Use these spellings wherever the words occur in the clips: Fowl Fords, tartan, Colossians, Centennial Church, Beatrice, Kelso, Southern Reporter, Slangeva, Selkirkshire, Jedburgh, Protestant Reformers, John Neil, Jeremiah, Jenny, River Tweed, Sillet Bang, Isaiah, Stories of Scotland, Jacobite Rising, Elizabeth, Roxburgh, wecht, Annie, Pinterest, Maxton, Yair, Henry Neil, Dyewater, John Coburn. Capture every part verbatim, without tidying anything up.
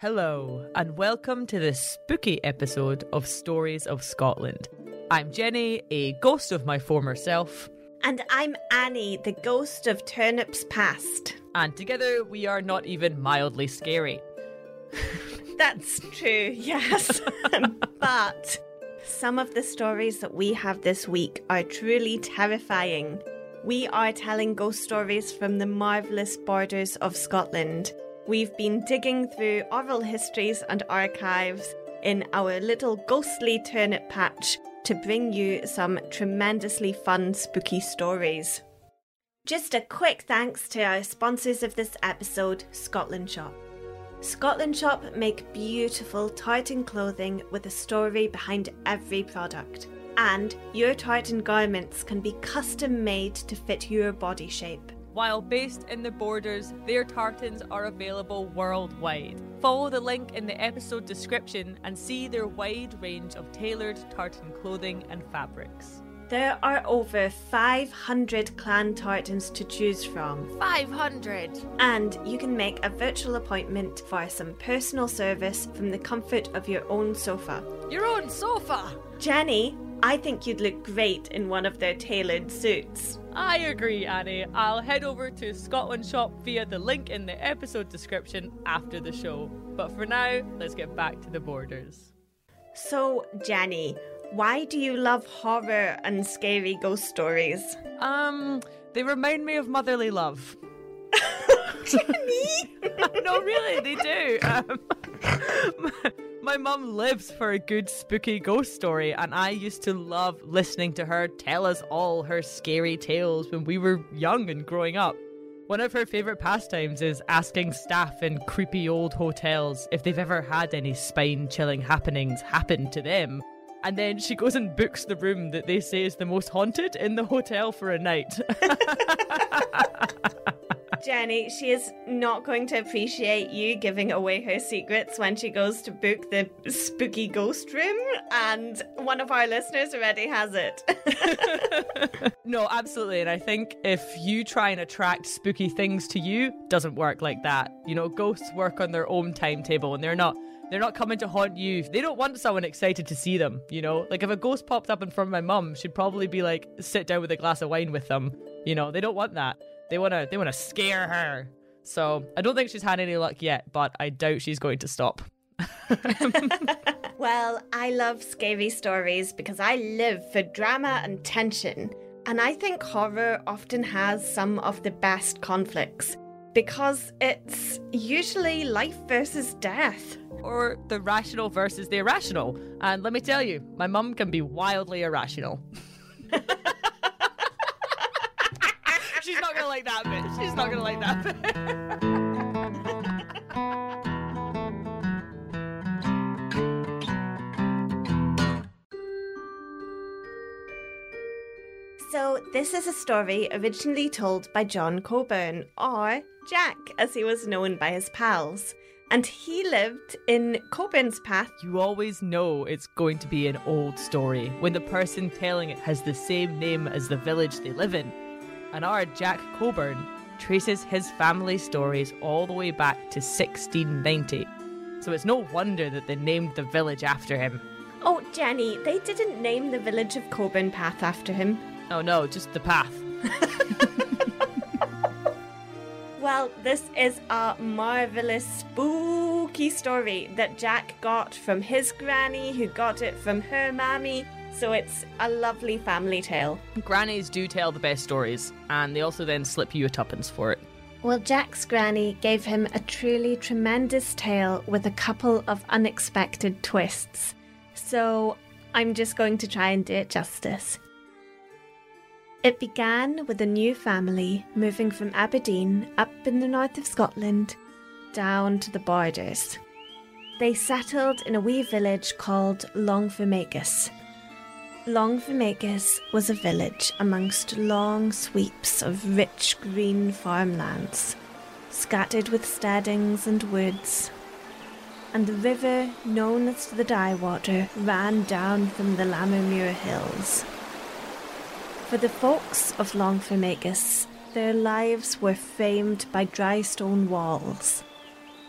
Hello, and welcome to this spooky episode of Stories of Scotland. I'm Jenny, a ghost of my former self. And I'm Annie, the ghost of turnips past. And together we are not even mildly scary. That's true, yes. But some of the stories that we have this week are truly terrifying. We are telling ghost stories from the marvellous borders of Scotland. We've been digging through oral histories and archives in our little ghostly turnip patch to bring you some tremendously fun, spooky stories. Just a quick thanks to our sponsors of this episode, Scotland Shop. Scotland Shop make beautiful tartan clothing with a story behind every product. And your tartan garments can be custom made to fit your body shape. While based in the borders, their tartans are available worldwide. Follow the link in the episode description and see their wide range of tailored tartan clothing and fabrics. There are over five hundred clan tartans to choose from. five hundred! And you can make a virtual appointment for some personal service from the comfort of your own sofa. Your own sofa! Jenny, I think you'd look great in one of their tailored suits. I agree, Annie. I'll head over to Scotland Shop via the link in the episode description after the show. But for now, let's get back to the borders. So, Jenny, why do you love horror and scary ghost stories? Um, they remind me of motherly love. Jenny? No, really, they do. Um, my mum lives for a good spooky ghost story, and I used to love listening to her tell us all her scary tales when we were young and growing up. One of her favourite pastimes is asking staff in creepy old hotels if they've ever had any spine-chilling happenings happen to them. And then she goes and books the room that they say is the most haunted in the hotel for a night. Jenny, she is not going to appreciate you giving away her secrets when she goes to book the spooky ghost room, and one of our listeners already has it. No, absolutely. And I think if you try and attract spooky things to you, doesn't work like that. You know, ghosts work on their own timetable, and they're not they're not coming to haunt you. They don't want someone excited to see them, you know? Like, if a ghost popped up in front of my mum, she'd probably be like, sit down with a glass of wine with them. You know, they don't want that. They want to they want to scare her. So I don't think she's had any luck yet, but I doubt she's going to stop. Well, I love scary stories because I live for drama and tension. And I think horror often has some of the best conflicts because it's usually life versus death. Or the rational versus the irrational. And let me tell you, my mum can be wildly irrational. She's not gonna like that bit. She's not gonna like that bit. Now, this is a story originally told by John Coburn, or Jack, as he was known by his pals. And he lived in Coburn's Path. You always know it's going to be an old story when the person telling it has the same name as the village they live in. And our Jack Coburn traces his family stories all the way back to sixteen ninety. So it's no wonder that they named the village after him. Oh, Jenny, they didn't name the village of Coburn Path after him. Oh no, just the path. Well, this is a marvellous, spooky story that Jack got from his granny, who got it from her mammy. So it's a lovely family tale. Grannies do tell the best stories, and they also then slip you a tuppence for it. Well, Jack's granny gave him a truly tremendous tale with a couple of unexpected twists. So I'm just going to try and do it justice. It began with a new family moving from Aberdeen up in the north of Scotland down to the borders. They settled in a wee village called Longformacus. Longformacus was a village amongst long sweeps of rich green farmlands, scattered with steadings and woods, and the river known as the Dyewater ran down from the Lammermuir hills. For the folks of Longformacus, their lives were framed by dry stone walls.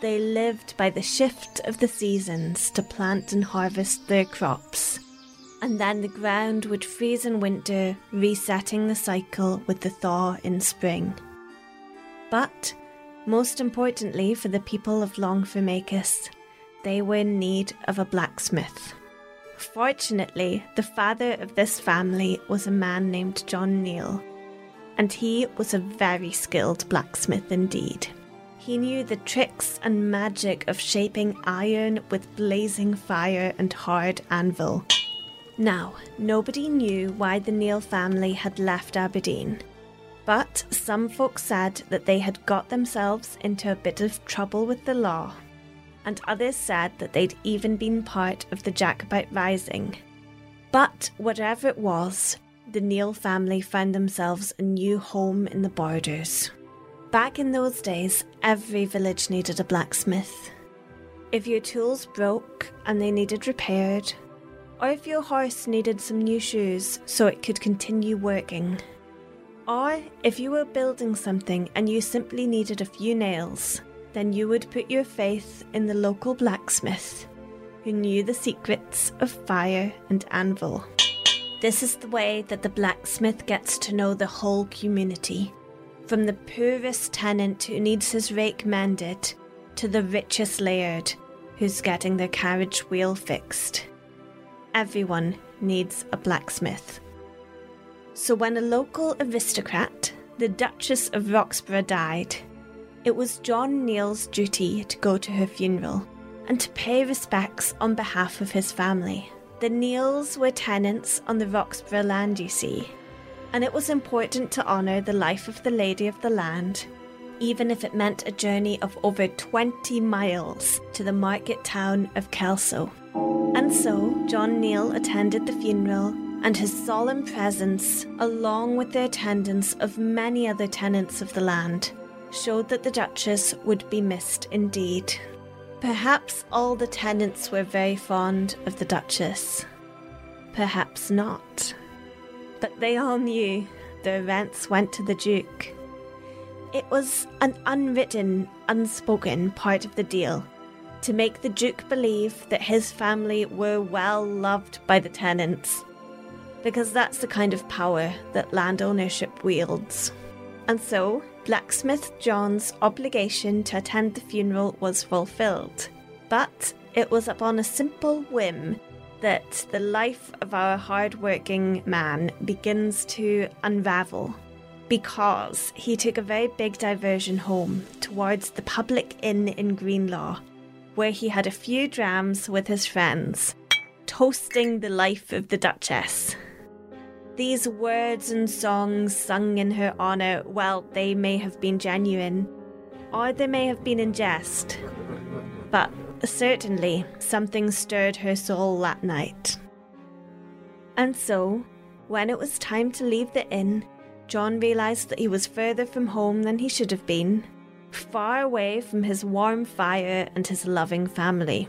They lived by the shift of the seasons to plant and harvest their crops, and then the ground would freeze in winter, resetting the cycle with the thaw in spring. But, most importantly for the people of Longformacus, they were in need of a blacksmith. Fortunately, the father of this family was a man named John Neil, and he was a very skilled blacksmith indeed. He knew the tricks and magic of shaping iron with blazing fire and hard anvil. Now, nobody knew why the Neil family had left Aberdeen, but some folks said that they had got themselves into a bit of trouble with the law. And others said that they'd even been part of the Jacobite Rising. But whatever it was, the Neil family found themselves a new home in the borders. Back in those days, every village needed a blacksmith. If your tools broke and they needed repaired, or if your horse needed some new shoes so it could continue working, or if you were building something and you simply needed a few nails, then you would put your faith in the local blacksmith, who knew the secrets of fire and anvil. This is the way that the blacksmith gets to know the whole community, from the poorest tenant who needs his rake mended, to the richest laird who's getting their carriage wheel fixed. Everyone needs a blacksmith. So when a local aristocrat, the Duchess of Roxburgh, died, it was John Neil's duty to go to her funeral and to pay respects on behalf of his family. The Neils were tenants on the Roxburgh land, you see, and it was important to honour the life of the lady of the land, even if it meant a journey of over twenty miles to the market town of Kelso. And so John Neil attended the funeral and his solemn presence, along with the attendance of many other tenants of the land, showed that the Duchess would be missed indeed. Perhaps all the tenants were very fond of the Duchess. Perhaps not. But they all knew their rents went to the Duke. It was an unwritten, unspoken part of the deal to make the Duke believe that his family were well loved by the tenants, because that's the kind of power that land ownership wields. And so, blacksmith John's obligation to attend the funeral was fulfilled, but it was upon a simple whim that the life of our hard-working man begins to unravel, because he took a very big diversion home towards the public inn in Greenlaw, where he had a few drams with his friends, toasting the life of the Duchess. These words and songs sung in her honour, well, they may have been genuine, or they may have been in jest, but certainly something stirred her soul that night. And so, When it was time to leave the inn, John realised that he was further from home than he should have been, far away from his warm fire and his loving family.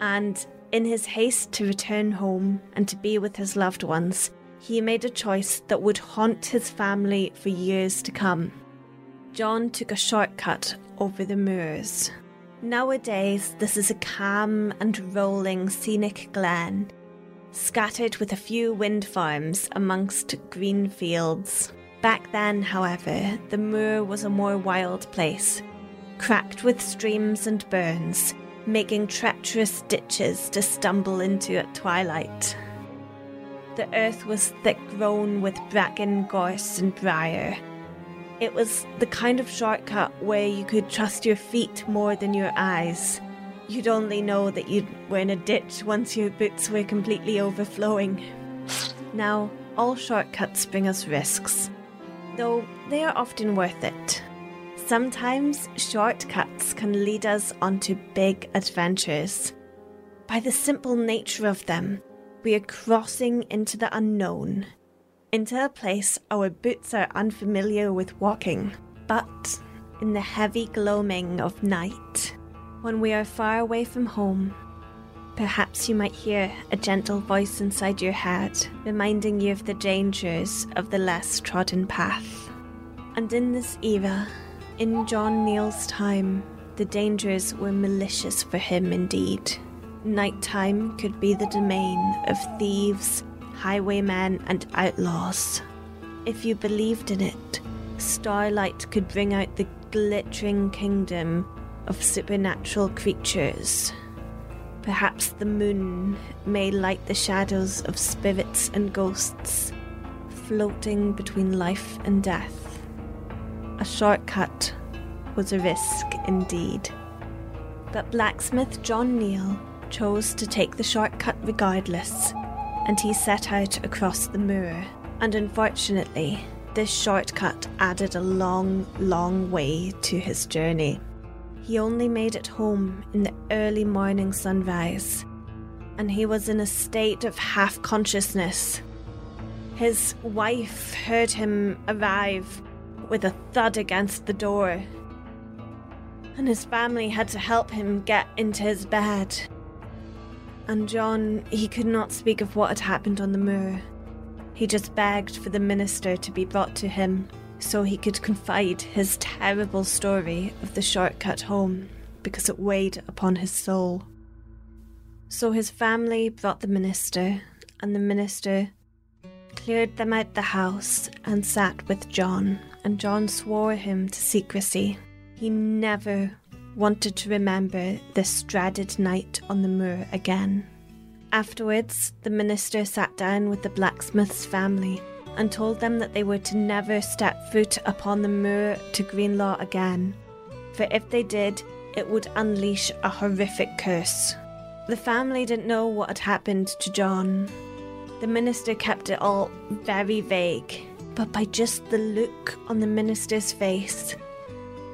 And in his haste to return home and to be with his loved ones, he made a choice that would haunt his family for years to come. John took a shortcut over the moors. Nowadays, this is a calm and rolling scenic glen, scattered with a few wind farms amongst green fields. Back then, however, the moor was a more wild place, cracked with streams and burns, making treacherous ditches to stumble into at twilight. The earth was thick grown with bracken, gorse and briar. It was the kind of shortcut where you could trust your feet more than your eyes. You'd only know that you were in a ditch once your boots were completely overflowing. Now, all shortcuts bring us risks, though they are often worth it. Sometimes shortcuts can lead us onto big adventures. By the simple nature of them, we are crossing into the unknown, into a place our boots are unfamiliar with walking. But in the heavy gloaming of night, when we are far away from home, perhaps you might hear a gentle voice inside your head, reminding you of the dangers of the less trodden path. And in this era, in John Neil's time, the dangers were malicious for him indeed. Nighttime could be the domain of thieves, highwaymen and outlaws. If you believed in it, starlight could bring out the glittering kingdom of supernatural creatures. Perhaps the moon may light the shadows of spirits and ghosts, floating between life and death. A shortcut was a risk indeed. But blacksmith John Neil chose to take the shortcut regardless, and he set out across the moor. And unfortunately, this shortcut added a long, long way to his journey. He only made it home in the early morning sunrise, and he was in a state of half-consciousness. His wife heard him arrive with a thud against the door, and his family had to help him get into his bed. And John, he could not speak of what had happened on the moor. He just begged for the minister to be brought to him, so he could confide his terrible story of the shortcut home, because it weighed upon his soul. So his family brought the minister, and the minister cleared them out the house and sat with John, and John swore him to secrecy. He never wanted to remember this dreaded night on the moor again. Afterwards, the minister sat down with the blacksmith's family and told them that they were to never step foot upon the moor to Greenlaw again, for if they did, it would unleash a horrific curse. The family didn't know what had happened to John. The minister kept it all very vague, but by just the look on the minister's face,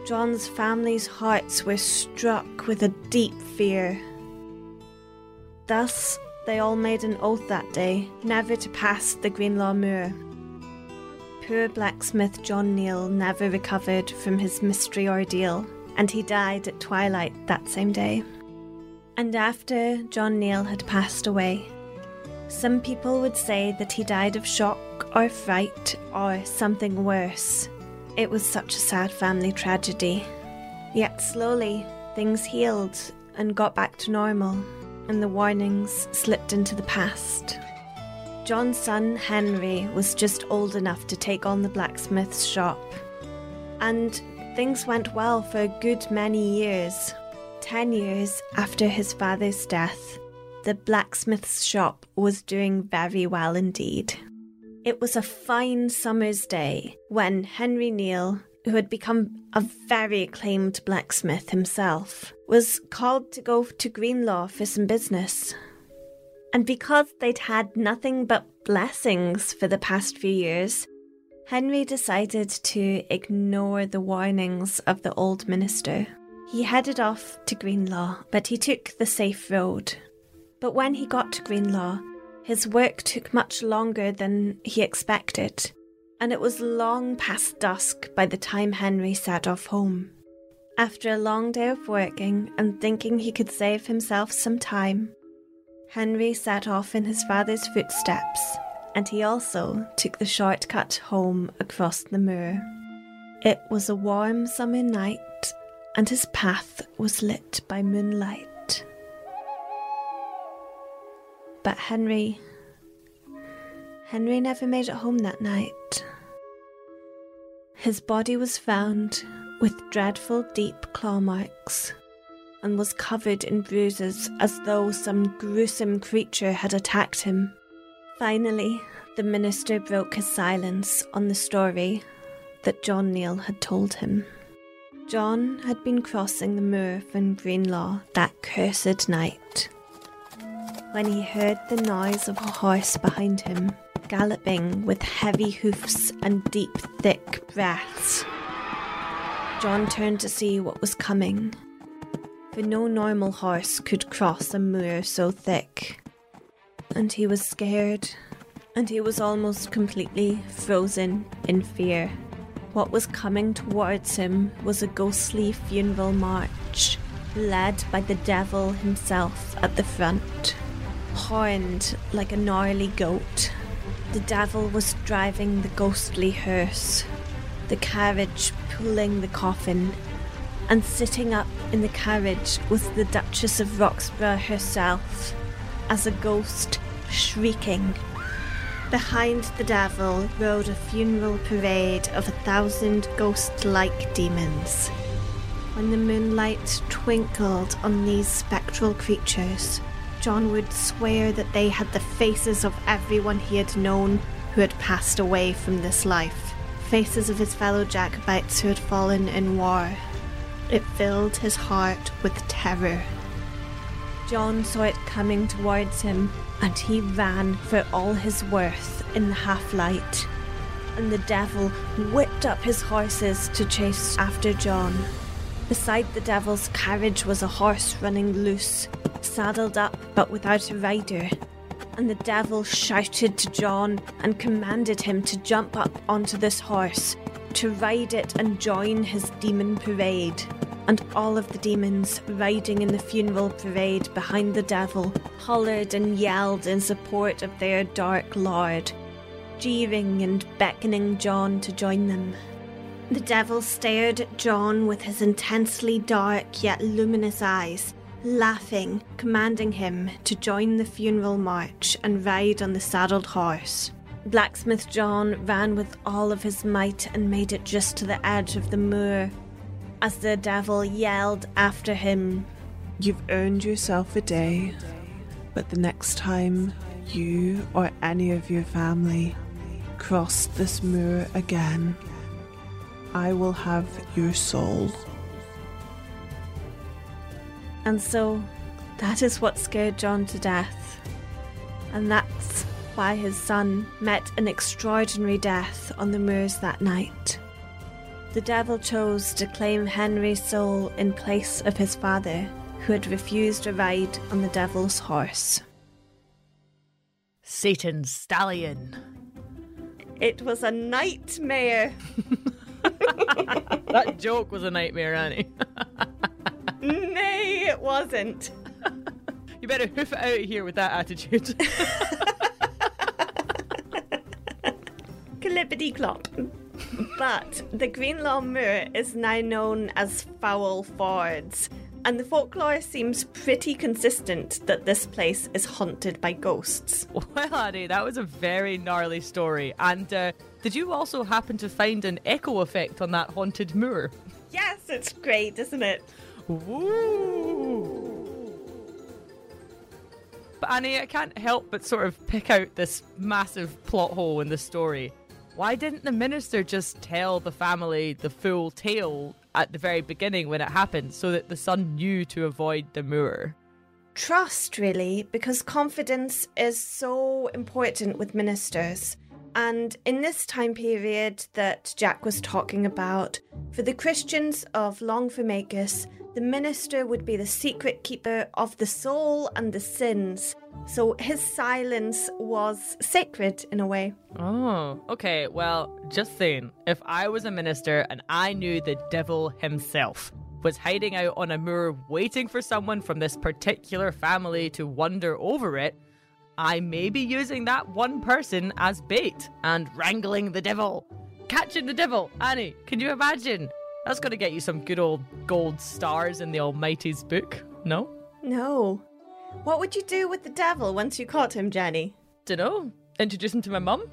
John's family's hearts were struck with a deep fear. Thus, they all made an oath that day, never to pass the Greenlaw moor. Poor blacksmith John Neil never recovered from his mystery ordeal, and he died at twilight that same day. And after John Neil had passed away, some people would say that he died of shock or fright or something worse. It was such a sad family tragedy. Yet slowly, things healed and got back to normal, and the warnings slipped into the past. John's son, Henry, was just old enough to take on the blacksmith's shop, and things went well for a good many years. Ten years after his father's death, the blacksmith's shop was doing very well indeed. It was a fine summer's day when Henry Neil, who had become a very acclaimed blacksmith himself, was called to go to Greenlaw for some business. And because they'd had nothing but blessings for the past few years, Henry decided to ignore the warnings of the old minister. He headed off to Greenlaw, but he took the safe road. But when he got to Greenlaw, His work took much longer than he expected, and it was long past dusk by the time Henry set off home. After a long day of working and thinking he could save himself some time, Henry set off in his father's footsteps, and he also took the shortcut home across the moor. It was a warm summer night, and his path was lit by moonlight. But Henry... Henry never made it home that night. His body was found with dreadful deep claw marks, and was covered in bruises as though some gruesome creature had attacked him. Finally, the minister broke his silence on the story that John Neil had told him. John had been crossing the moor from Greenlaw that cursed night, when he heard the noise of a horse behind him, galloping with heavy hoofs and deep, thick breaths. John turned to see what was coming, for no normal horse could cross a moor so thick. And he was scared, and he was almost completely frozen in fear. What was coming towards him was a ghostly funeral march, led by the devil himself at the front. Horned like a gnarly goat, the devil was driving the ghostly hearse, the carriage pulling the coffin, and sitting up in the carriage was the Duchess of Roxburgh herself, as a ghost, shrieking. Behind the devil rode a funeral parade of a thousand ghost-like demons. When the moonlight twinkled on these spectral creatures, John would swear that they had the faces of everyone he had known who had passed away from this life, faces of his fellow Jacobites who had fallen in war. It filled his heart with terror. John saw it coming towards him, and he ran for all his worth in the half-light, and the devil whipped up his horses to chase after John. Beside the devil's carriage was a horse running loose, saddled up but without a rider, and the devil shouted to John and commanded him to jump up onto this horse, to ride it and join his demon parade. And all of the demons riding in the funeral parade behind the devil hollered and yelled in support of their dark lord, jeering and beckoning John to join them. The devil stared at John with his intensely dark yet luminous eyes, laughing, commanding him to join the funeral march and ride on the saddled horse. Blacksmith John ran with all of his might and made it just to the edge of the moor, as the devil yelled after him, "You've earned yourself a day, but the next time you or any of your family cross this moor again, I will have your soul." And so, that is what scared John to death. And that's why his son met an extraordinary death on the moors that night. The devil chose to claim Henry's soul in place of his father, who had refused a ride on the devil's horse. Satan's stallion. It was a nightmare. That joke was a nightmare, Annie. Nay, it wasn't. You better hoof it out of here with that attitude. Clippity-clop. But the Greenlaw Moor is now known as Fowl Fords, and the folklore seems pretty consistent that this place is haunted by ghosts. Well, Annie, that was a very gnarly story. And uh, did you also happen to find an echo effect on that haunted moor? Yes, it's great, isn't it? Ooh. But Annie, I can't help but sort of pick out this massive plot hole in the story. Why didn't the minister just tell the family the full tale at the very beginning when it happened, so that the son knew to avoid the moor? Trust, really, because confidence is so important with ministers. And in this time period that Jack was talking about, for the Christians of Longformacus, The minister would be the secret keeper of the soul and the sins. So his silence was sacred in a way. Oh, okay. Well, just saying, if I was a minister and I knew the devil himself was hiding out on a moor waiting for someone from this particular family to wander over it, I may be using that one person as bait and wrangling the devil. Catching the devil, Annie, can you imagine? That's going to get you some good old gold stars in the Almighty's book, no? No. What would you do with the devil once you caught him, Jenny? Dunno. Introduce him to my mum?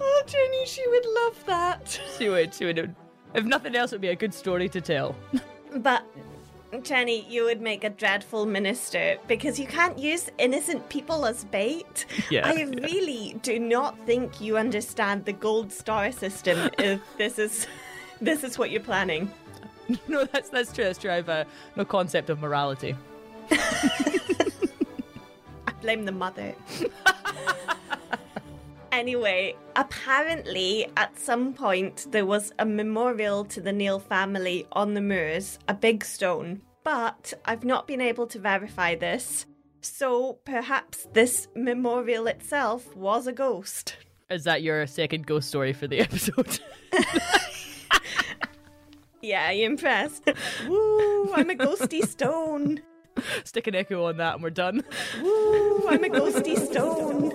Oh, Jenny, she would love that. She would, she would. If nothing else, it would be a good story to tell. But, Jenny, you would make a dreadful minister because you can't use innocent people as bait. Yeah, I yeah. really do not think you understand the gold star system if this is this is what you're planning. No, that's that's true. That's true. I have uh, no concept of morality. I blame the mother. Anyway, apparently at some point there was a memorial to the Neil family on the moors, a big stone, but I've not been able to verify this. So perhaps this memorial itself was a ghost. Is that your second ghost story for the episode? Yeah, you impressed? Woo, I'm a ghosty stone. Stick an echo on that and we're done. Woo, I'm a ghosty stone.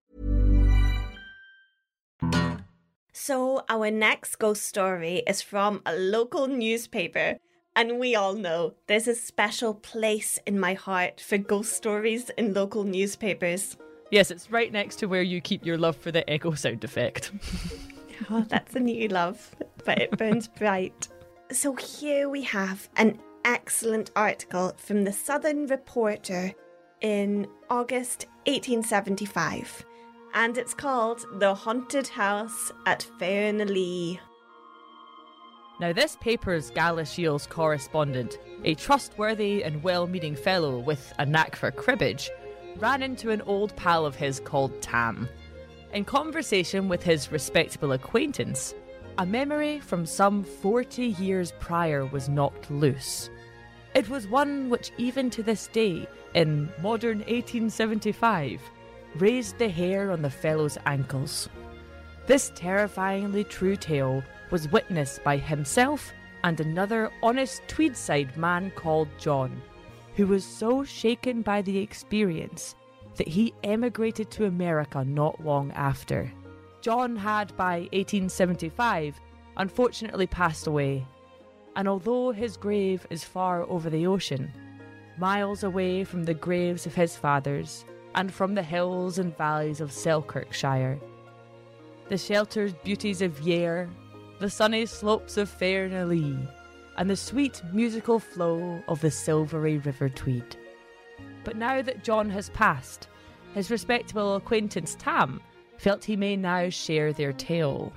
So our next ghost story is from a local newspaper, and we all know there's a special place in my heart for ghost stories in local newspapers. Yes, it's right next to where you keep your love for the echo sound effect. Oh, that's a new love, but it burns bright. So here we have an excellent article from the Southern Reporter in August eighteen seventy-five. And it's called The Haunted House at Fairnilee. Now this paper's Galashiels correspondent, a trustworthy and well-meaning fellow with a knack for cribbage, ran into an old pal of his called Tam. In conversation with his respectable acquaintance, a memory from some forty years prior was knocked loose. It was one which even to this day, in modern eighteen seventy-five, raised the hair on the fellow's ankles. This terrifyingly true tale was witnessed by himself and another honest Tweedside man called John, who was so shaken by the experience that he emigrated to America not long after. John had, by eighteen seventy-five, unfortunately passed away, and although his grave is far over the ocean, miles away from the graves of his fathers, and from the hills and valleys of Selkirkshire. The sheltered beauties of Yair, the sunny slopes of Fairnilee, and the sweet musical flow of the silvery River Tweed. But now that John has passed, his respectable acquaintance Tam felt he may now share their tale.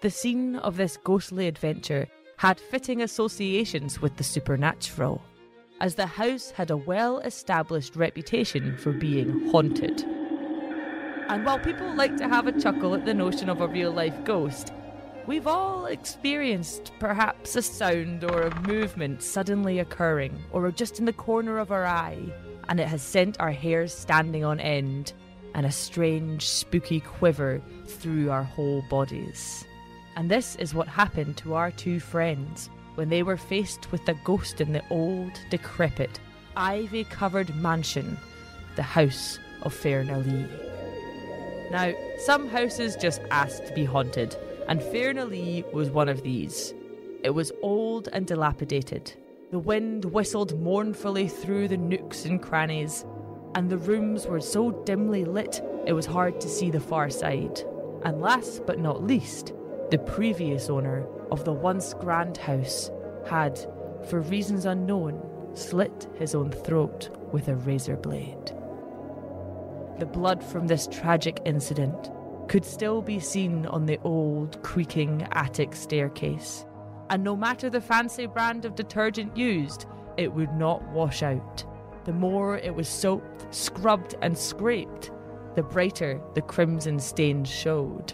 The scene of this ghostly adventure had fitting associations with the supernatural, as the house had a well-established reputation for being haunted. And while people like to have a chuckle at the notion of a real-life ghost, we've all experienced perhaps a sound or a movement suddenly occurring, or just in the corner of our eye, and it has sent our hairs standing on end, and a strange, spooky quiver through our whole bodies. And this is what happened to our two friends when they were faced with the ghost in the old, decrepit, ivy-covered mansion, the House of Fairnilee. Now, some houses just ask to be haunted, and Fairnilee was one of these. It was old and dilapidated. The wind whistled mournfully through the nooks and crannies, and the rooms were so dimly lit it was hard to see the far side. And last but not least, the previous owner of the once grand house had, for reasons unknown, slit his own throat with a razor blade. The blood from this tragic incident could still be seen on the old, creaking attic staircase, and no matter the fancy brand of detergent used, it would not wash out. The more it was soaped, scrubbed and scraped, the brighter the crimson stain showed.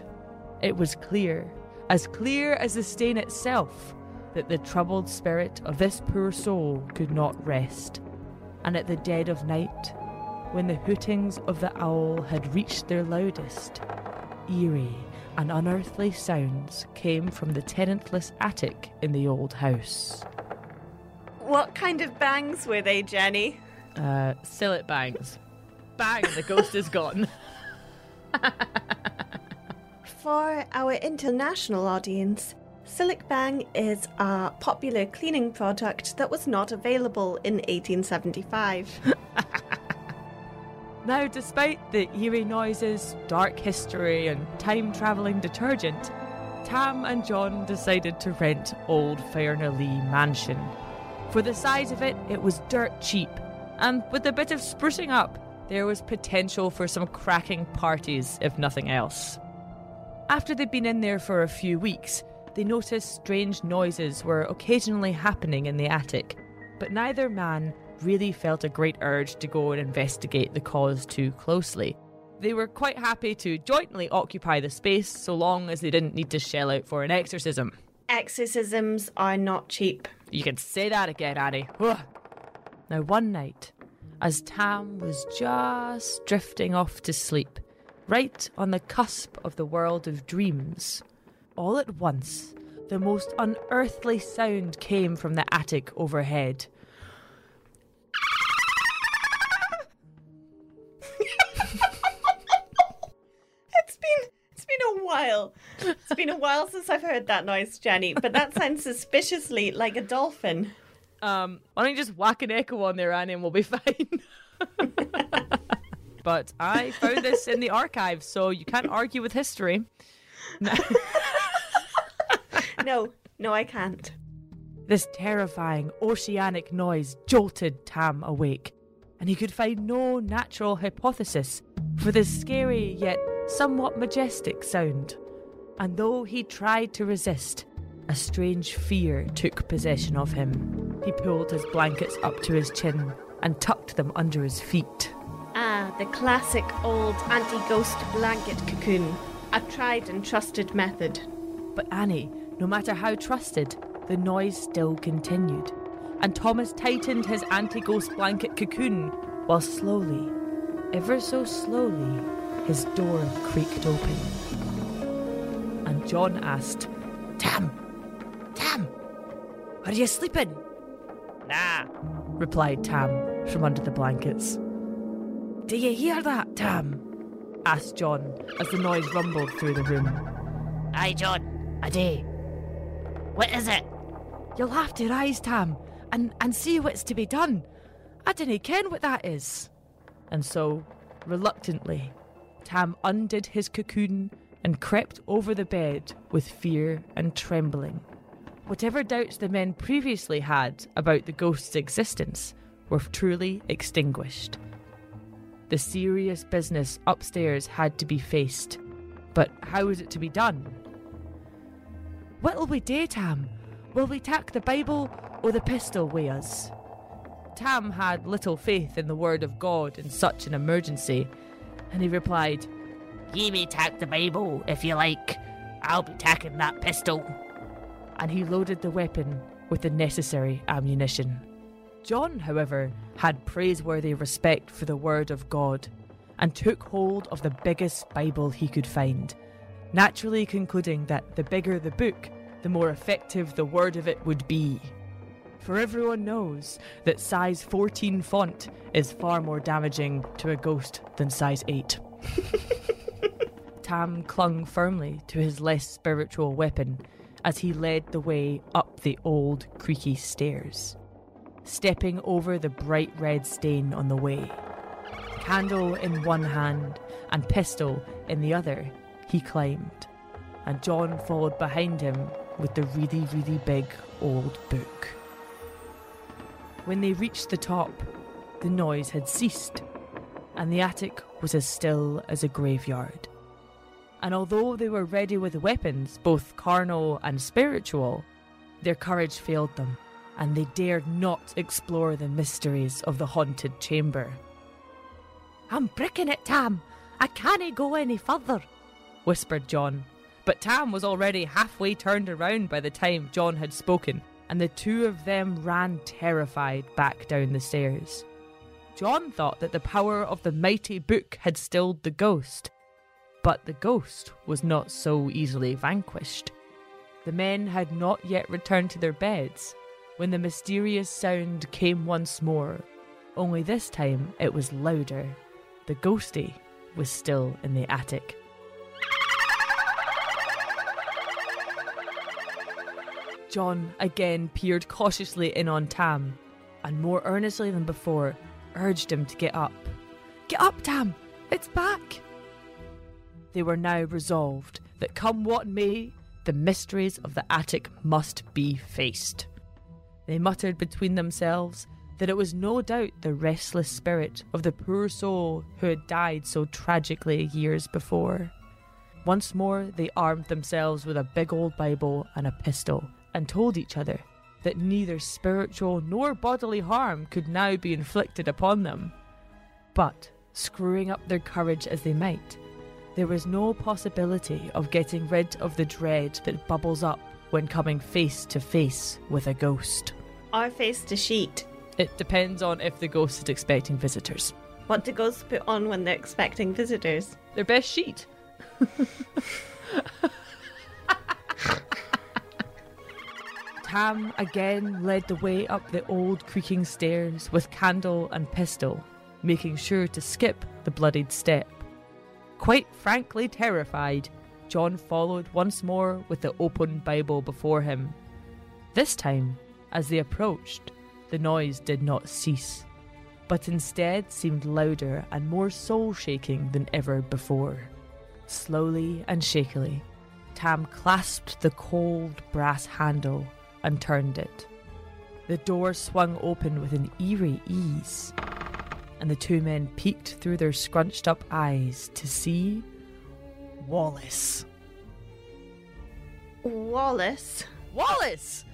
It was clear, as clear as the stain itself, that the troubled spirit of this poor soul could not rest. And at the dead of night, when the hootings of the owl had reached their loudest, eerie and unearthly sounds came from the tenantless attic in the old house. What kind of bangs were they, Jenny? Uh, Sillet bangs. Bang, the ghost is gone. For our international audience, Sillet Bang is a popular cleaning product that was not available in eighteen seventy-five. Now, despite the eerie noises, dark history and time-travelling detergent, Tam and John decided to rent Old Fairnilee Mansion. For the size of it, it was dirt cheap, and with a bit of sprucing up, there was potential for some cracking parties, if nothing else. After they'd been in there for a few weeks, they noticed strange noises were occasionally happening in the attic, but neither man really felt a great urge to go and investigate the cause too closely. They were quite happy to jointly occupy the space so long as they didn't need to shell out for an exorcism. Exorcisms are not cheap. You can say that again, Annie. Ugh. Now, one night, as Tam was just drifting off to sleep, right on the cusp of the world of dreams, all at once, the most unearthly sound came from the attic overhead. It's been, it's been a while. It's been a while since I've heard that noise, Jenny, but that sounds suspiciously like a dolphin. Um, why don't you just whack an echo on there, Annie, and we'll be fine. But I found this in the archives, so you can't argue with history. No, no, I can't. This terrifying oceanic noise jolted Tam awake, and he could find no natural hypothesis for this scary yet somewhat majestic sound. And though he tried to resist, a strange fear took possession of him. He pulled his blankets up to his chin and tucked them under his feet. Ah, the classic old anti-ghost blanket cocoon. A tried and trusted method. But Annie, no matter how trusted, the noise still continued. And Thomas tightened his anti-ghost blanket cocoon while slowly, ever so slowly, his door creaked open. And John asked, Tam, Tam, are you sleeping? Nah, replied Tam from under the blankets. Do you hear that, Tam? Asked John as the noise rumbled through the room. Aye, John, I do. What is it? You'll have to rise, Tam, and, and see what's to be done. I dinna ken what that is. And so, reluctantly, Tam undid his cocoon and crept over the bed with fear and trembling. Whatever doubts the men previously had about the ghost's existence were truly extinguished. The serious business upstairs had to be faced. But how is it to be done? What'll we do, Tam? Will we take the Bible or the pistol with us? Tam had little faith in the word of God in such an emergency, and he replied, "Ye may take the Bible if you like, I'll be tacking that pistol. And he loaded the weapon with the necessary ammunition. John, however, had praiseworthy respect for the word of God and took hold of the biggest Bible he could find, naturally concluding that the bigger the book, the more effective the word of it would be. For everyone knows that size fourteen font is far more damaging to a ghost than size eight. Tam clung firmly to his less spiritual weapon as he led the way up the old creaky stairs, stepping over the bright red stain on the way. Candle in one hand and pistol in the other, he climbed, and John followed behind him with the really, really big old book. When they reached the top, the noise had ceased, and the attic was as still as a graveyard. And although they were ready with weapons, both carnal and spiritual, their courage failed them, and they dared not explore the mysteries of the haunted chamber. "I'm bricking it, Tam. I cannae go any further," whispered John. But Tam was already halfway turned around by the time John had spoken, and the two of them ran terrified back down the stairs. John thought that the power of the mighty book had stilled the ghost, but the ghost was not so easily vanquished. The men had not yet returned to their beds when the mysterious sound came once more, only this time it was louder. The ghostie was still in the attic. John again peered cautiously in on Tam, and more earnestly than before, urged him to get up. "Get up, Tam! It's back!" They were now resolved that come what may, the mysteries of the attic must be faced. They muttered between themselves that it was no doubt the restless spirit of the poor soul who had died so tragically years before. Once more, they armed themselves with a big old Bible and a pistol, and told each other that neither spiritual nor bodily harm could now be inflicted upon them. But, screwing up their courage as they might, there was no possibility of getting rid of the dread that bubbles up when coming face to face with a ghost. Or face to sheet. It depends on if the ghost is expecting visitors. What do ghosts put on when they're expecting visitors? Their best sheet. Tam again led the way up the old creaking stairs with candle and pistol, making sure to skip the bloodied step. Quite frankly terrified, John followed once more with the open Bible before him. This time, as they approached, the noise did not cease, but instead seemed louder and more soul-shaking than ever before. Slowly and shakily, Tam clasped the cold brass handle and turned it. The door swung open with an eerie ease, and the two men peeked through their scrunched-up eyes to see Wallace. Wallace? Wallace!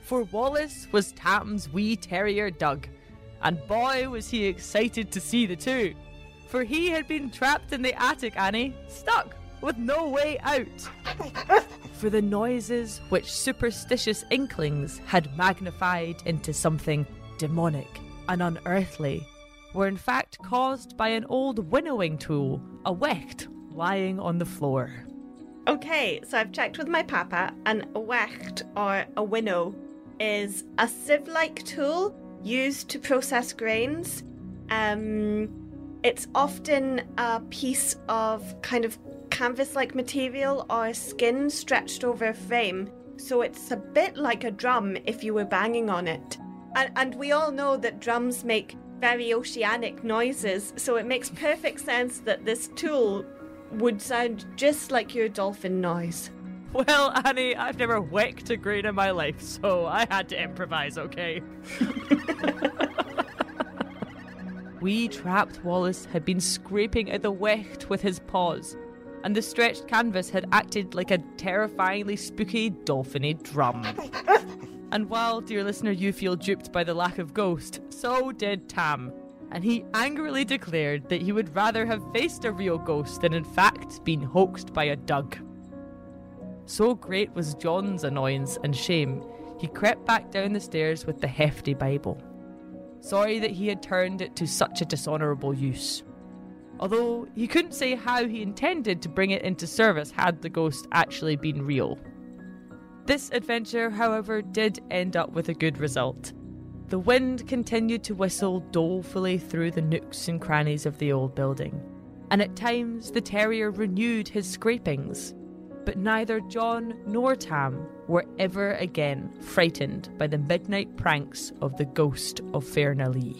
For Wallace was Tam's wee terrier, Doug, and boy was he excited to see the two, for he had been trapped in the attic, Annie, stuck, with no way out. For the noises which superstitious inklings had magnified into something demonic and unearthly were in fact caused by an old winnowing tool, a wecht, lying on the floor. Okay, so I've checked with my papa, and a wecht, or a winnow, is a sieve-like tool used to process grains. Um, it's often a piece of kind of canvas-like material or skin stretched over a frame, so it's a bit like a drum if you were banging on it. And, and we all know that drums make very oceanic noises, so it makes perfect sense that this tool would sound just like your dolphin noise. Well, Annie, I've never wecked a grain in my life, so I had to improvise, okay? Wee trapped Wallace had been scraping at the wecht with his paws, and the stretched canvas had acted like a terrifyingly spooky, dolphiny drum. And while, dear listener, you feel duped by the lack of ghost, so did Tam. And he angrily declared that he would rather have faced a real ghost than in fact been hoaxed by a Doug. So great was John's annoyance and shame, he crept back down the stairs with the hefty Bible, sorry that he had turned it to such a dishonourable use. Although he couldn't say how he intended to bring it into service had the ghost actually been real. This adventure, however, did end up with a good result. The wind continued to whistle dolefully through the nooks and crannies of the old building, and at times the terrier renewed his scrapings, but neither John nor Tam were ever again frightened by the midnight pranks of the ghost of Fairnilee.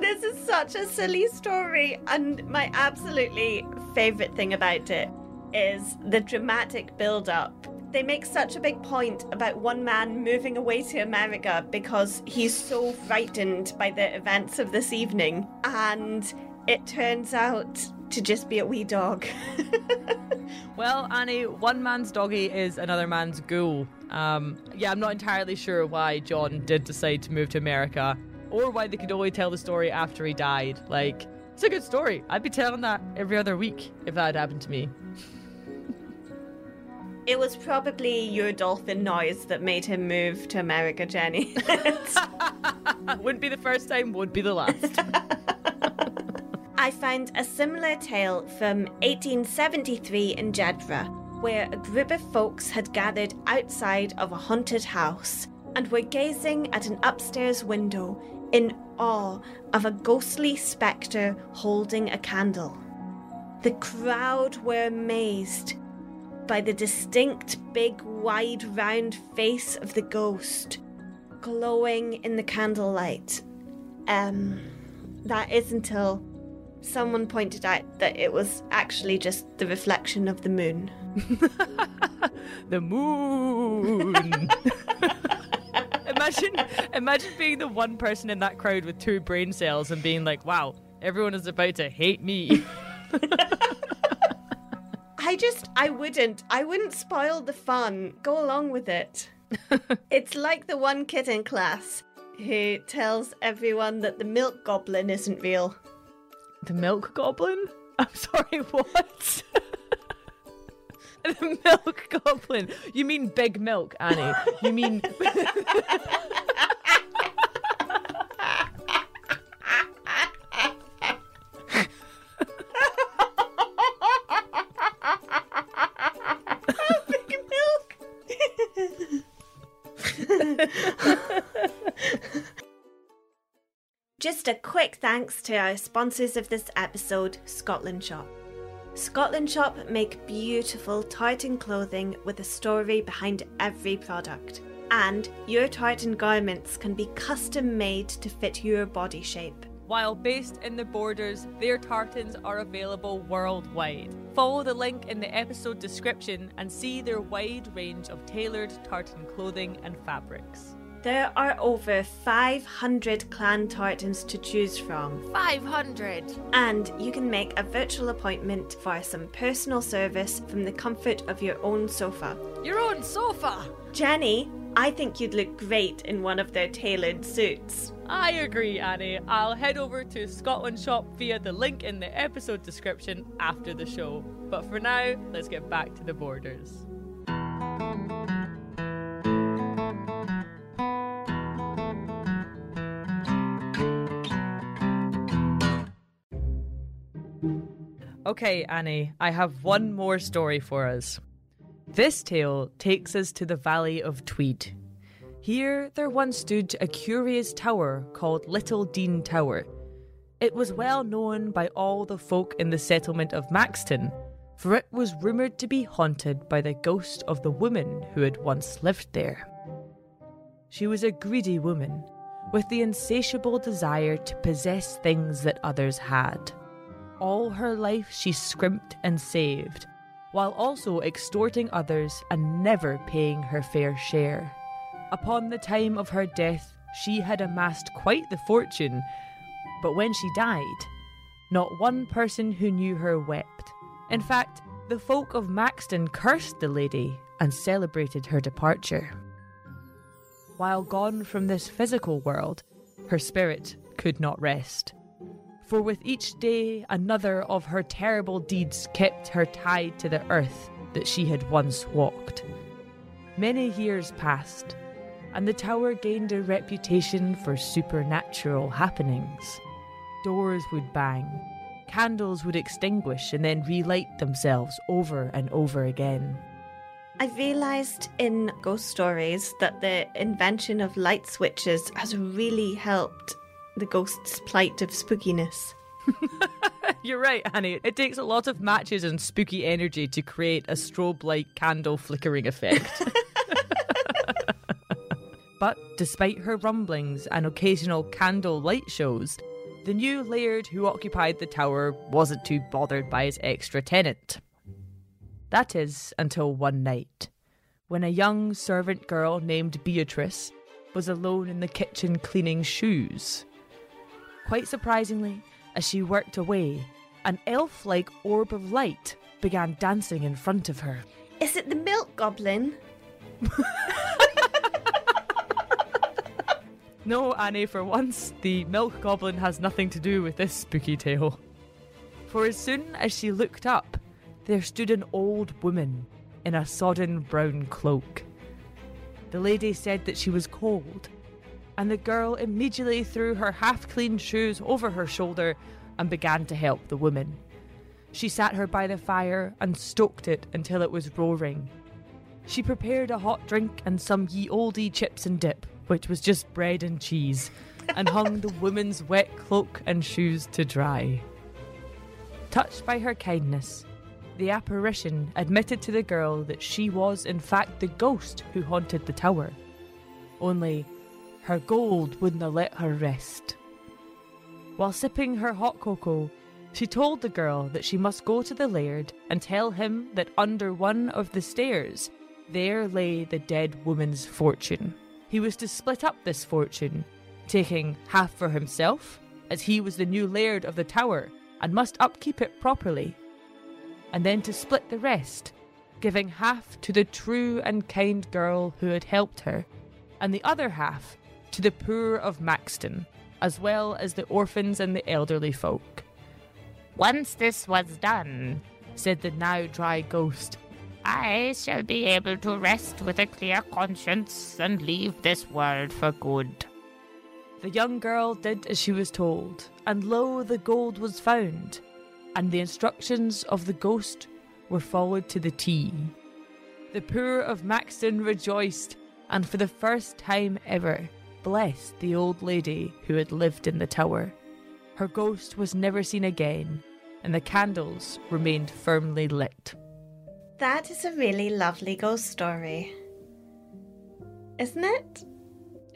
This is such a silly story, and my absolutely favourite thing about it is the dramatic build-up. They make such a big point about one man moving away to America because he's so frightened by the events of this evening, and it turns out to just be a wee dog. Well, Annie, one man's doggy is another man's ghoul. Um, yeah, I'm not entirely sure why John did decide to move to America, or why they could only tell the story after he died. Like, it's a good story. I'd be telling that every other week if that had happened to me. It was probably your dolphin noise that made him move to America, Jenny. Wouldn't be the first time, would be the last. I found a similar tale from eighteen seventy-three in Jedburgh, where a group of folks had gathered outside of a haunted house and were gazing at an upstairs window in awe of a ghostly spectre holding a candle. The crowd were amazed by the distinct big wide round face of the ghost glowing in the candlelight. Um, that is until someone pointed out that it was actually just the reflection of the moon. The moon! Imagine, imagine being the one person in that crowd with two brain cells and being like, wow, everyone is about to hate me. I just, I wouldn't. I wouldn't spoil the fun. Go along with it. It's like the one kid in class who tells everyone that the milk goblin isn't real. The milk goblin? I'm sorry, what? The milk goblin. You mean big milk, Annie. You mean... Just a quick thanks to our sponsors of this episode, Scotland Shop. Scotland Shop make beautiful tartan clothing with a story behind every product, and your tartan garments can be custom made to fit your body shape. While based in the borders, their tartans are available worldwide. Follow the link in the episode description and see their wide range of tailored tartan clothing and fabrics. There are over five hundred clan tartans to choose from. five hundred! And you can make a virtual appointment for some personal service from the comfort of your own sofa. Your own sofa! Jenny, I think you'd look great in one of their tailored suits. I agree, Annie. I'll head over to Scotland Shop via the link in the episode description after the show. But for now, let's get back to the borders. Okay, Annie, I have one more story for us. This tale takes us to the Valley of Tweed. Here there once stood a curious tower called Little Dean Tower. It was well known by all the folk in the settlement of Maxton, for it was rumoured to be haunted by the ghost of the woman who had once lived there. She was a greedy woman, with the insatiable desire to possess things that others had. All her life she scrimped and saved, while also extorting others and never paying her fair share. Upon the time of her death, she had amassed quite the fortune, but when she died, not one person who knew her wept. In fact, the folk of Maxton cursed the lady and celebrated her departure. While gone from this physical world, her spirit could not rest. for with each day another of her terrible deeds kept her tied to the earth that she had once walked. Many years passed, and the tower gained a reputation for supernatural happenings. Doors would bang, candles would extinguish and then relight themselves over and over again. I realised in ghost stories that the invention of light switches has really helped the ghost's plight of spookiness. You're right, Annie. It takes a lot of matches and spooky energy to create a strobe-like candle flickering effect. But despite her rumblings and occasional candle light shows, the new laird who occupied the tower wasn't too bothered by his extra tenant. That is, until one night, when a young servant girl named Beatrice was alone in the kitchen cleaning shoes. Quite surprisingly, as she worked away, an elf-like orb of light began dancing in front of her. Is it the milk goblin? No, Annie, for once, the milk goblin has nothing to do with this spooky tale. For as soon as she looked up, there stood an old woman in a sodden brown cloak. The lady said that she was cold, and the girl immediately threw her half-clean shoes over her shoulder and began to help the woman. She sat her by the fire and stoked it until it was roaring. She prepared a hot drink and some ye olde chips and dip, which was just bread and cheese, and hung the woman's wet cloak and shoes to dry. Touched by her kindness, the apparition admitted to the girl that she was in fact the ghost who haunted the tower. Only her gold wouldn't have let her rest. While sipping her hot cocoa, she told the girl that she must go to the laird and tell him that under one of the stairs there lay the dead woman's fortune. He was to split up this fortune, taking half for himself, as he was the new laird of the tower and must upkeep it properly, and then to split the rest, giving half to the true and kind girl who had helped her, and the other half to the poor of Maxton, as well as the orphans and the elderly folk. Once this was done, said the now dry ghost, I shall be able to rest with a clear conscience and leave this world for good. The young girl did as she was told, and lo, the gold was found, and the instructions of the ghost were followed to the T. The poor of Maxton rejoiced, and for the first time ever, blessed the old lady who had lived in the tower. Her ghost was never seen again, and the candles remained firmly lit. That is a really lovely ghost story, isn't it?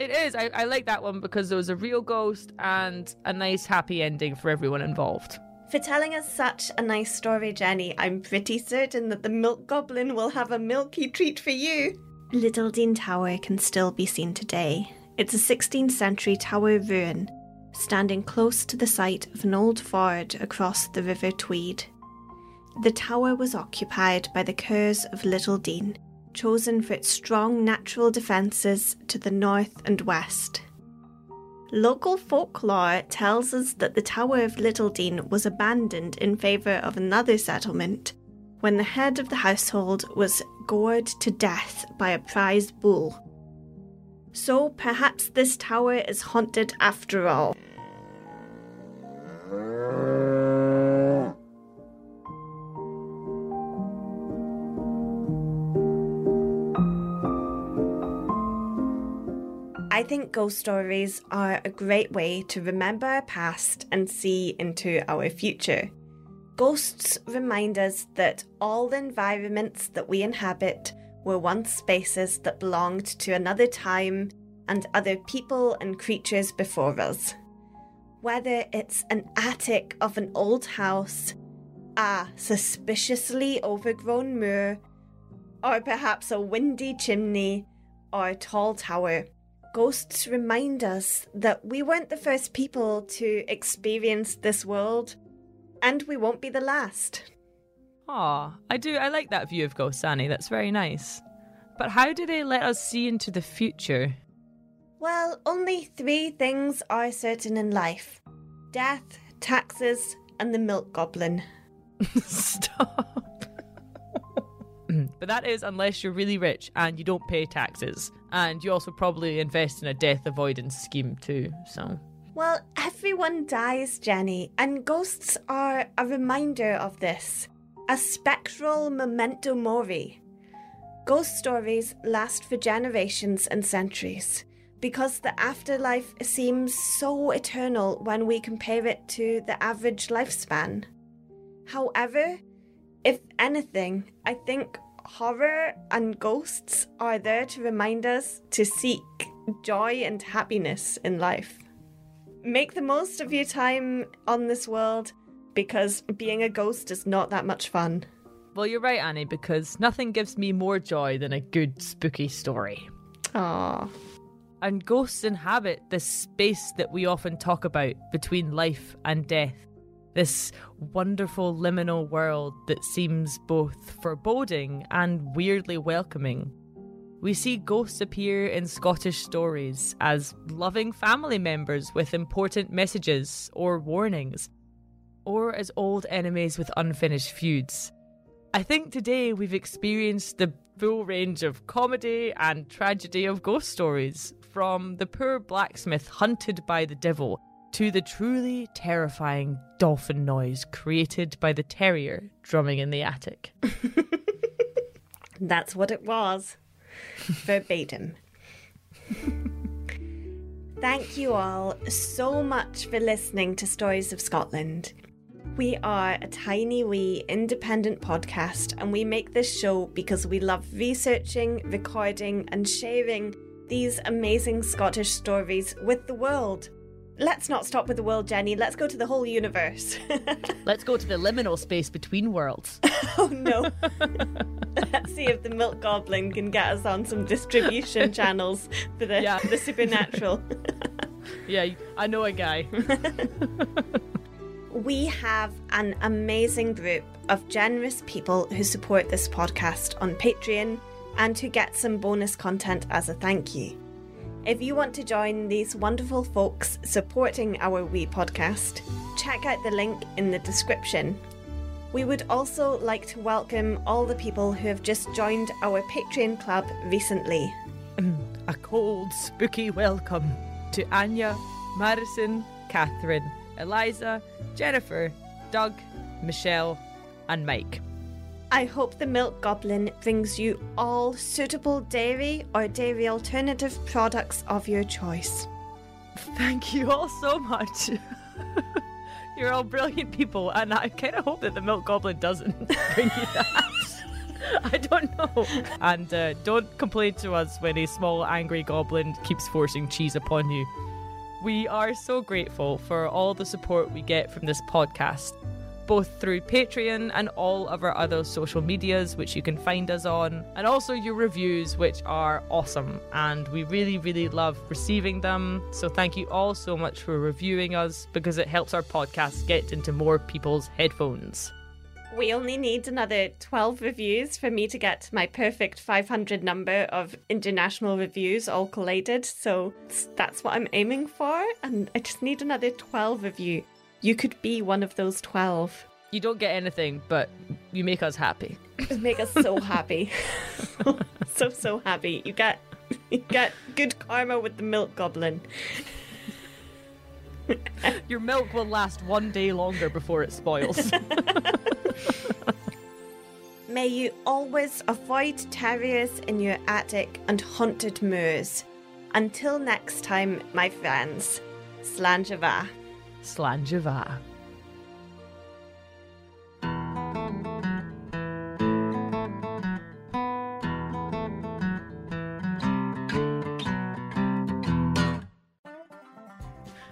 It is. I, I like that one because there was a real ghost and a nice happy ending for everyone involved. For telling us such a nice story, Jenny, I'm pretty certain that the milk goblin will have a milky treat for you. Little Dean Tower can still be seen today. It's a sixteenth century tower ruin, standing close to the site of an old ford across the River Tweed. The tower was occupied by the Curs of Little Dean, chosen for its strong natural defences to the north and west. Local folklore tells us that the Tower of Little Dean was abandoned in favour of another settlement when the head of the household was gored to death by a prize bull. So perhaps this tower is haunted after all. I think ghost stories are a great way to remember our past and see into our future. Ghosts remind us that all the environments that we inhabit were once spaces that belonged to another time and other people and creatures before us. Whether it's an attic of an old house, a suspiciously overgrown moor, or perhaps a windy chimney or a tall tower, ghosts remind us that we weren't the first people to experience this world, and we won't be the last. Aw, I do, I like that view of ghosts, Annie, that's very nice. But how do they let us see into the future? Well, only three things are certain in life. Death, taxes, and the milk goblin. Stop. But that is unless you're really rich and you don't pay taxes. And you also probably invest in a death avoidance scheme too, so... Well, everyone dies, Jenny, and ghosts are a reminder of this. A spectral memento mori. Ghost stories last for generations and centuries, because the afterlife seems so eternal when we compare it to the average lifespan. However, if anything, I think horror and ghosts are there to remind us to seek joy and happiness in life. Make the most of your time on this world, because being a ghost is not that much fun. Well, you're right, Annie, because nothing gives me more joy than a good spooky story. Aww. And ghosts inhabit this space that we often talk about between life and death. This wonderful liminal world that seems both foreboding and weirdly welcoming. We see ghosts appear in Scottish stories as loving family members with important messages or warnings, or as old enemies with unfinished feuds. I think today we've experienced the full range of comedy and tragedy of ghost stories, from the poor blacksmith hunted by the devil to the truly terrifying dolphin noise created by the terrier drumming in the attic. That's what it was. Verbatim. Thank you all so much for listening to Stories of Scotland. We are a tiny wee independent podcast, and we make this show because we love researching, recording and sharing these amazing Scottish stories with the world. Let's not stop with the world, Jenny. Let's go to the whole universe. Let's go to the liminal space between worlds. Oh, no. Let's see if the milk goblin can get us on some distribution channels for the, yeah. the supernatural. Yeah, I know a guy. We have an amazing group of generous people who support this podcast on Patreon and who get some bonus content as a thank you. If you want to join these wonderful folks supporting our wee podcast, check out the link in the description. We would also like to welcome all the people who have just joined our Patreon club recently. A cold, spooky welcome to Anya, Madison, Catherine, Eliza, Jennifer, Doug, Michelle, and Mike. I hope the Milk Goblin brings you all suitable dairy or dairy alternative products of your choice. Thank you all so much. You're all brilliant people, and I kind of hope that the Milk Goblin doesn't bring you that. I don't know. And uh, don't complain to us when a small angry goblin keeps forcing cheese upon you. We are so grateful for all the support we get from this podcast, both through Patreon and all of our other social medias, which you can find us on, and also your reviews, which are awesome, and we really really love receiving them. So thank you all so much for reviewing us, because it helps our podcast get into more people's headphones. We only need another twelve reviews for me to get to my perfect five hundred number of international reviews all collated, so that's what I'm aiming for, and I just need another twelve of you. You could be one of those twelve. You don't get anything, but you make us happy. You make us so happy. So, so happy. You get, you get good karma with the milk goblin. Your milk will last one day longer before it spoils. May you always avoid terriers in your attic and haunted moors. Until next time, my friends. Slangeva. Slangeva.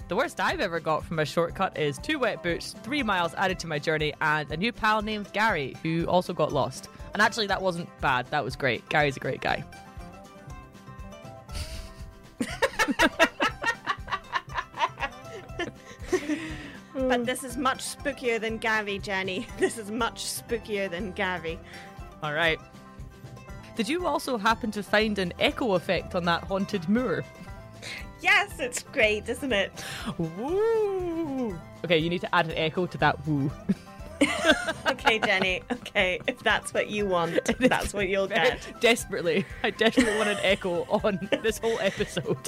The worst I've ever got from a shortcut is two wet boots, three miles added to my journey, and a new pal named Gary, who also got lost. And actually, that wasn't bad. That was great. Gary's a great guy. But this is much spookier than Gary, Jenny. This is much spookier than Gary. All right. Did you also happen to find an echo effect on that haunted moor? Yes, it's great, isn't it? Woo! Okay, you need to add an echo to that woo. Okay, Jenny. Okay, if that's what you want, that's what you'll get. Desperately. I desperately want an echo on this whole episode.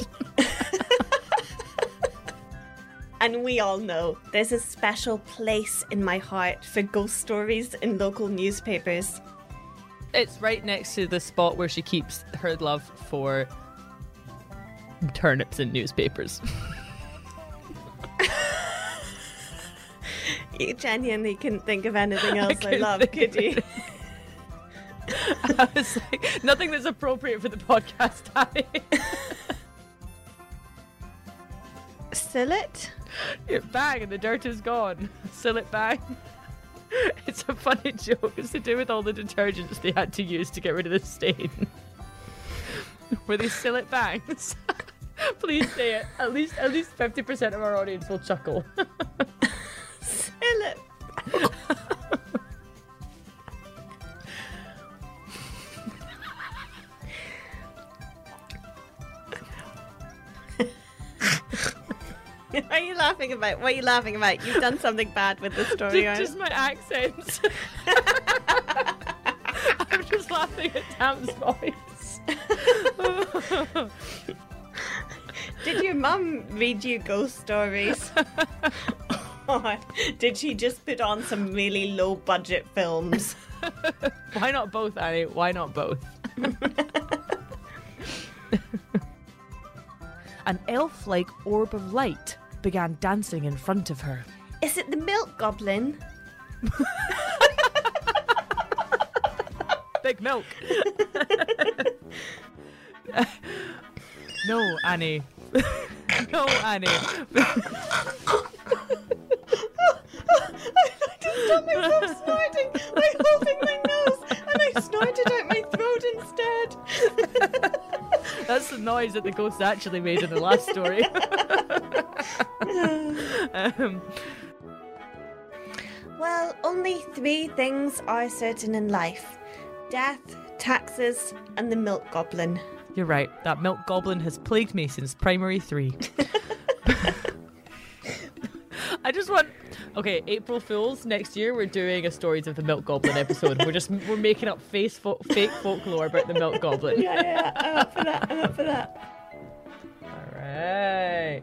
And we all know there's a special place in my heart for ghost stories in local newspapers. It's right next to the spot where she keeps her love for turnips in newspapers. You genuinely couldn't think of anything else I, I love, could you? I was like, nothing that's appropriate for the podcast, Harry. Sillet? Your bang and the dirt is gone. Sillet bang. It's a funny joke. It's to do with all the detergents they had to use to get rid of the stain. Were they sillet bangs? Please say it. At least, at least fifty percent of our audience will chuckle. Sillet. What are you laughing about? What are you laughing about? You've done something bad with the story. Just, just my accent. I'm just laughing at Tam's voice. Did your mum read you ghost stories? Or did she just put on some really low budget films? Why not both, Annie? Why not both? An elf-like orb of light began dancing in front of her. Is it the milk goblin? Big milk. No, Annie. No, Annie. I stopped myself snorting by holding my nose, and I snorted out my throat instead. That's the noise that the ghost actually made in the last story. um. Well, only three things are certain in life: death, taxes, and the milk goblin. You're right, that milk goblin has plagued me since primary three. I just want... Okay, April Fools, next year we're doing a Stories of the Milk Goblin episode. We're just, we're making up face fo- fake folklore about the Milk Goblin. Yeah, yeah, I'm up for that, I'm up for that. All right.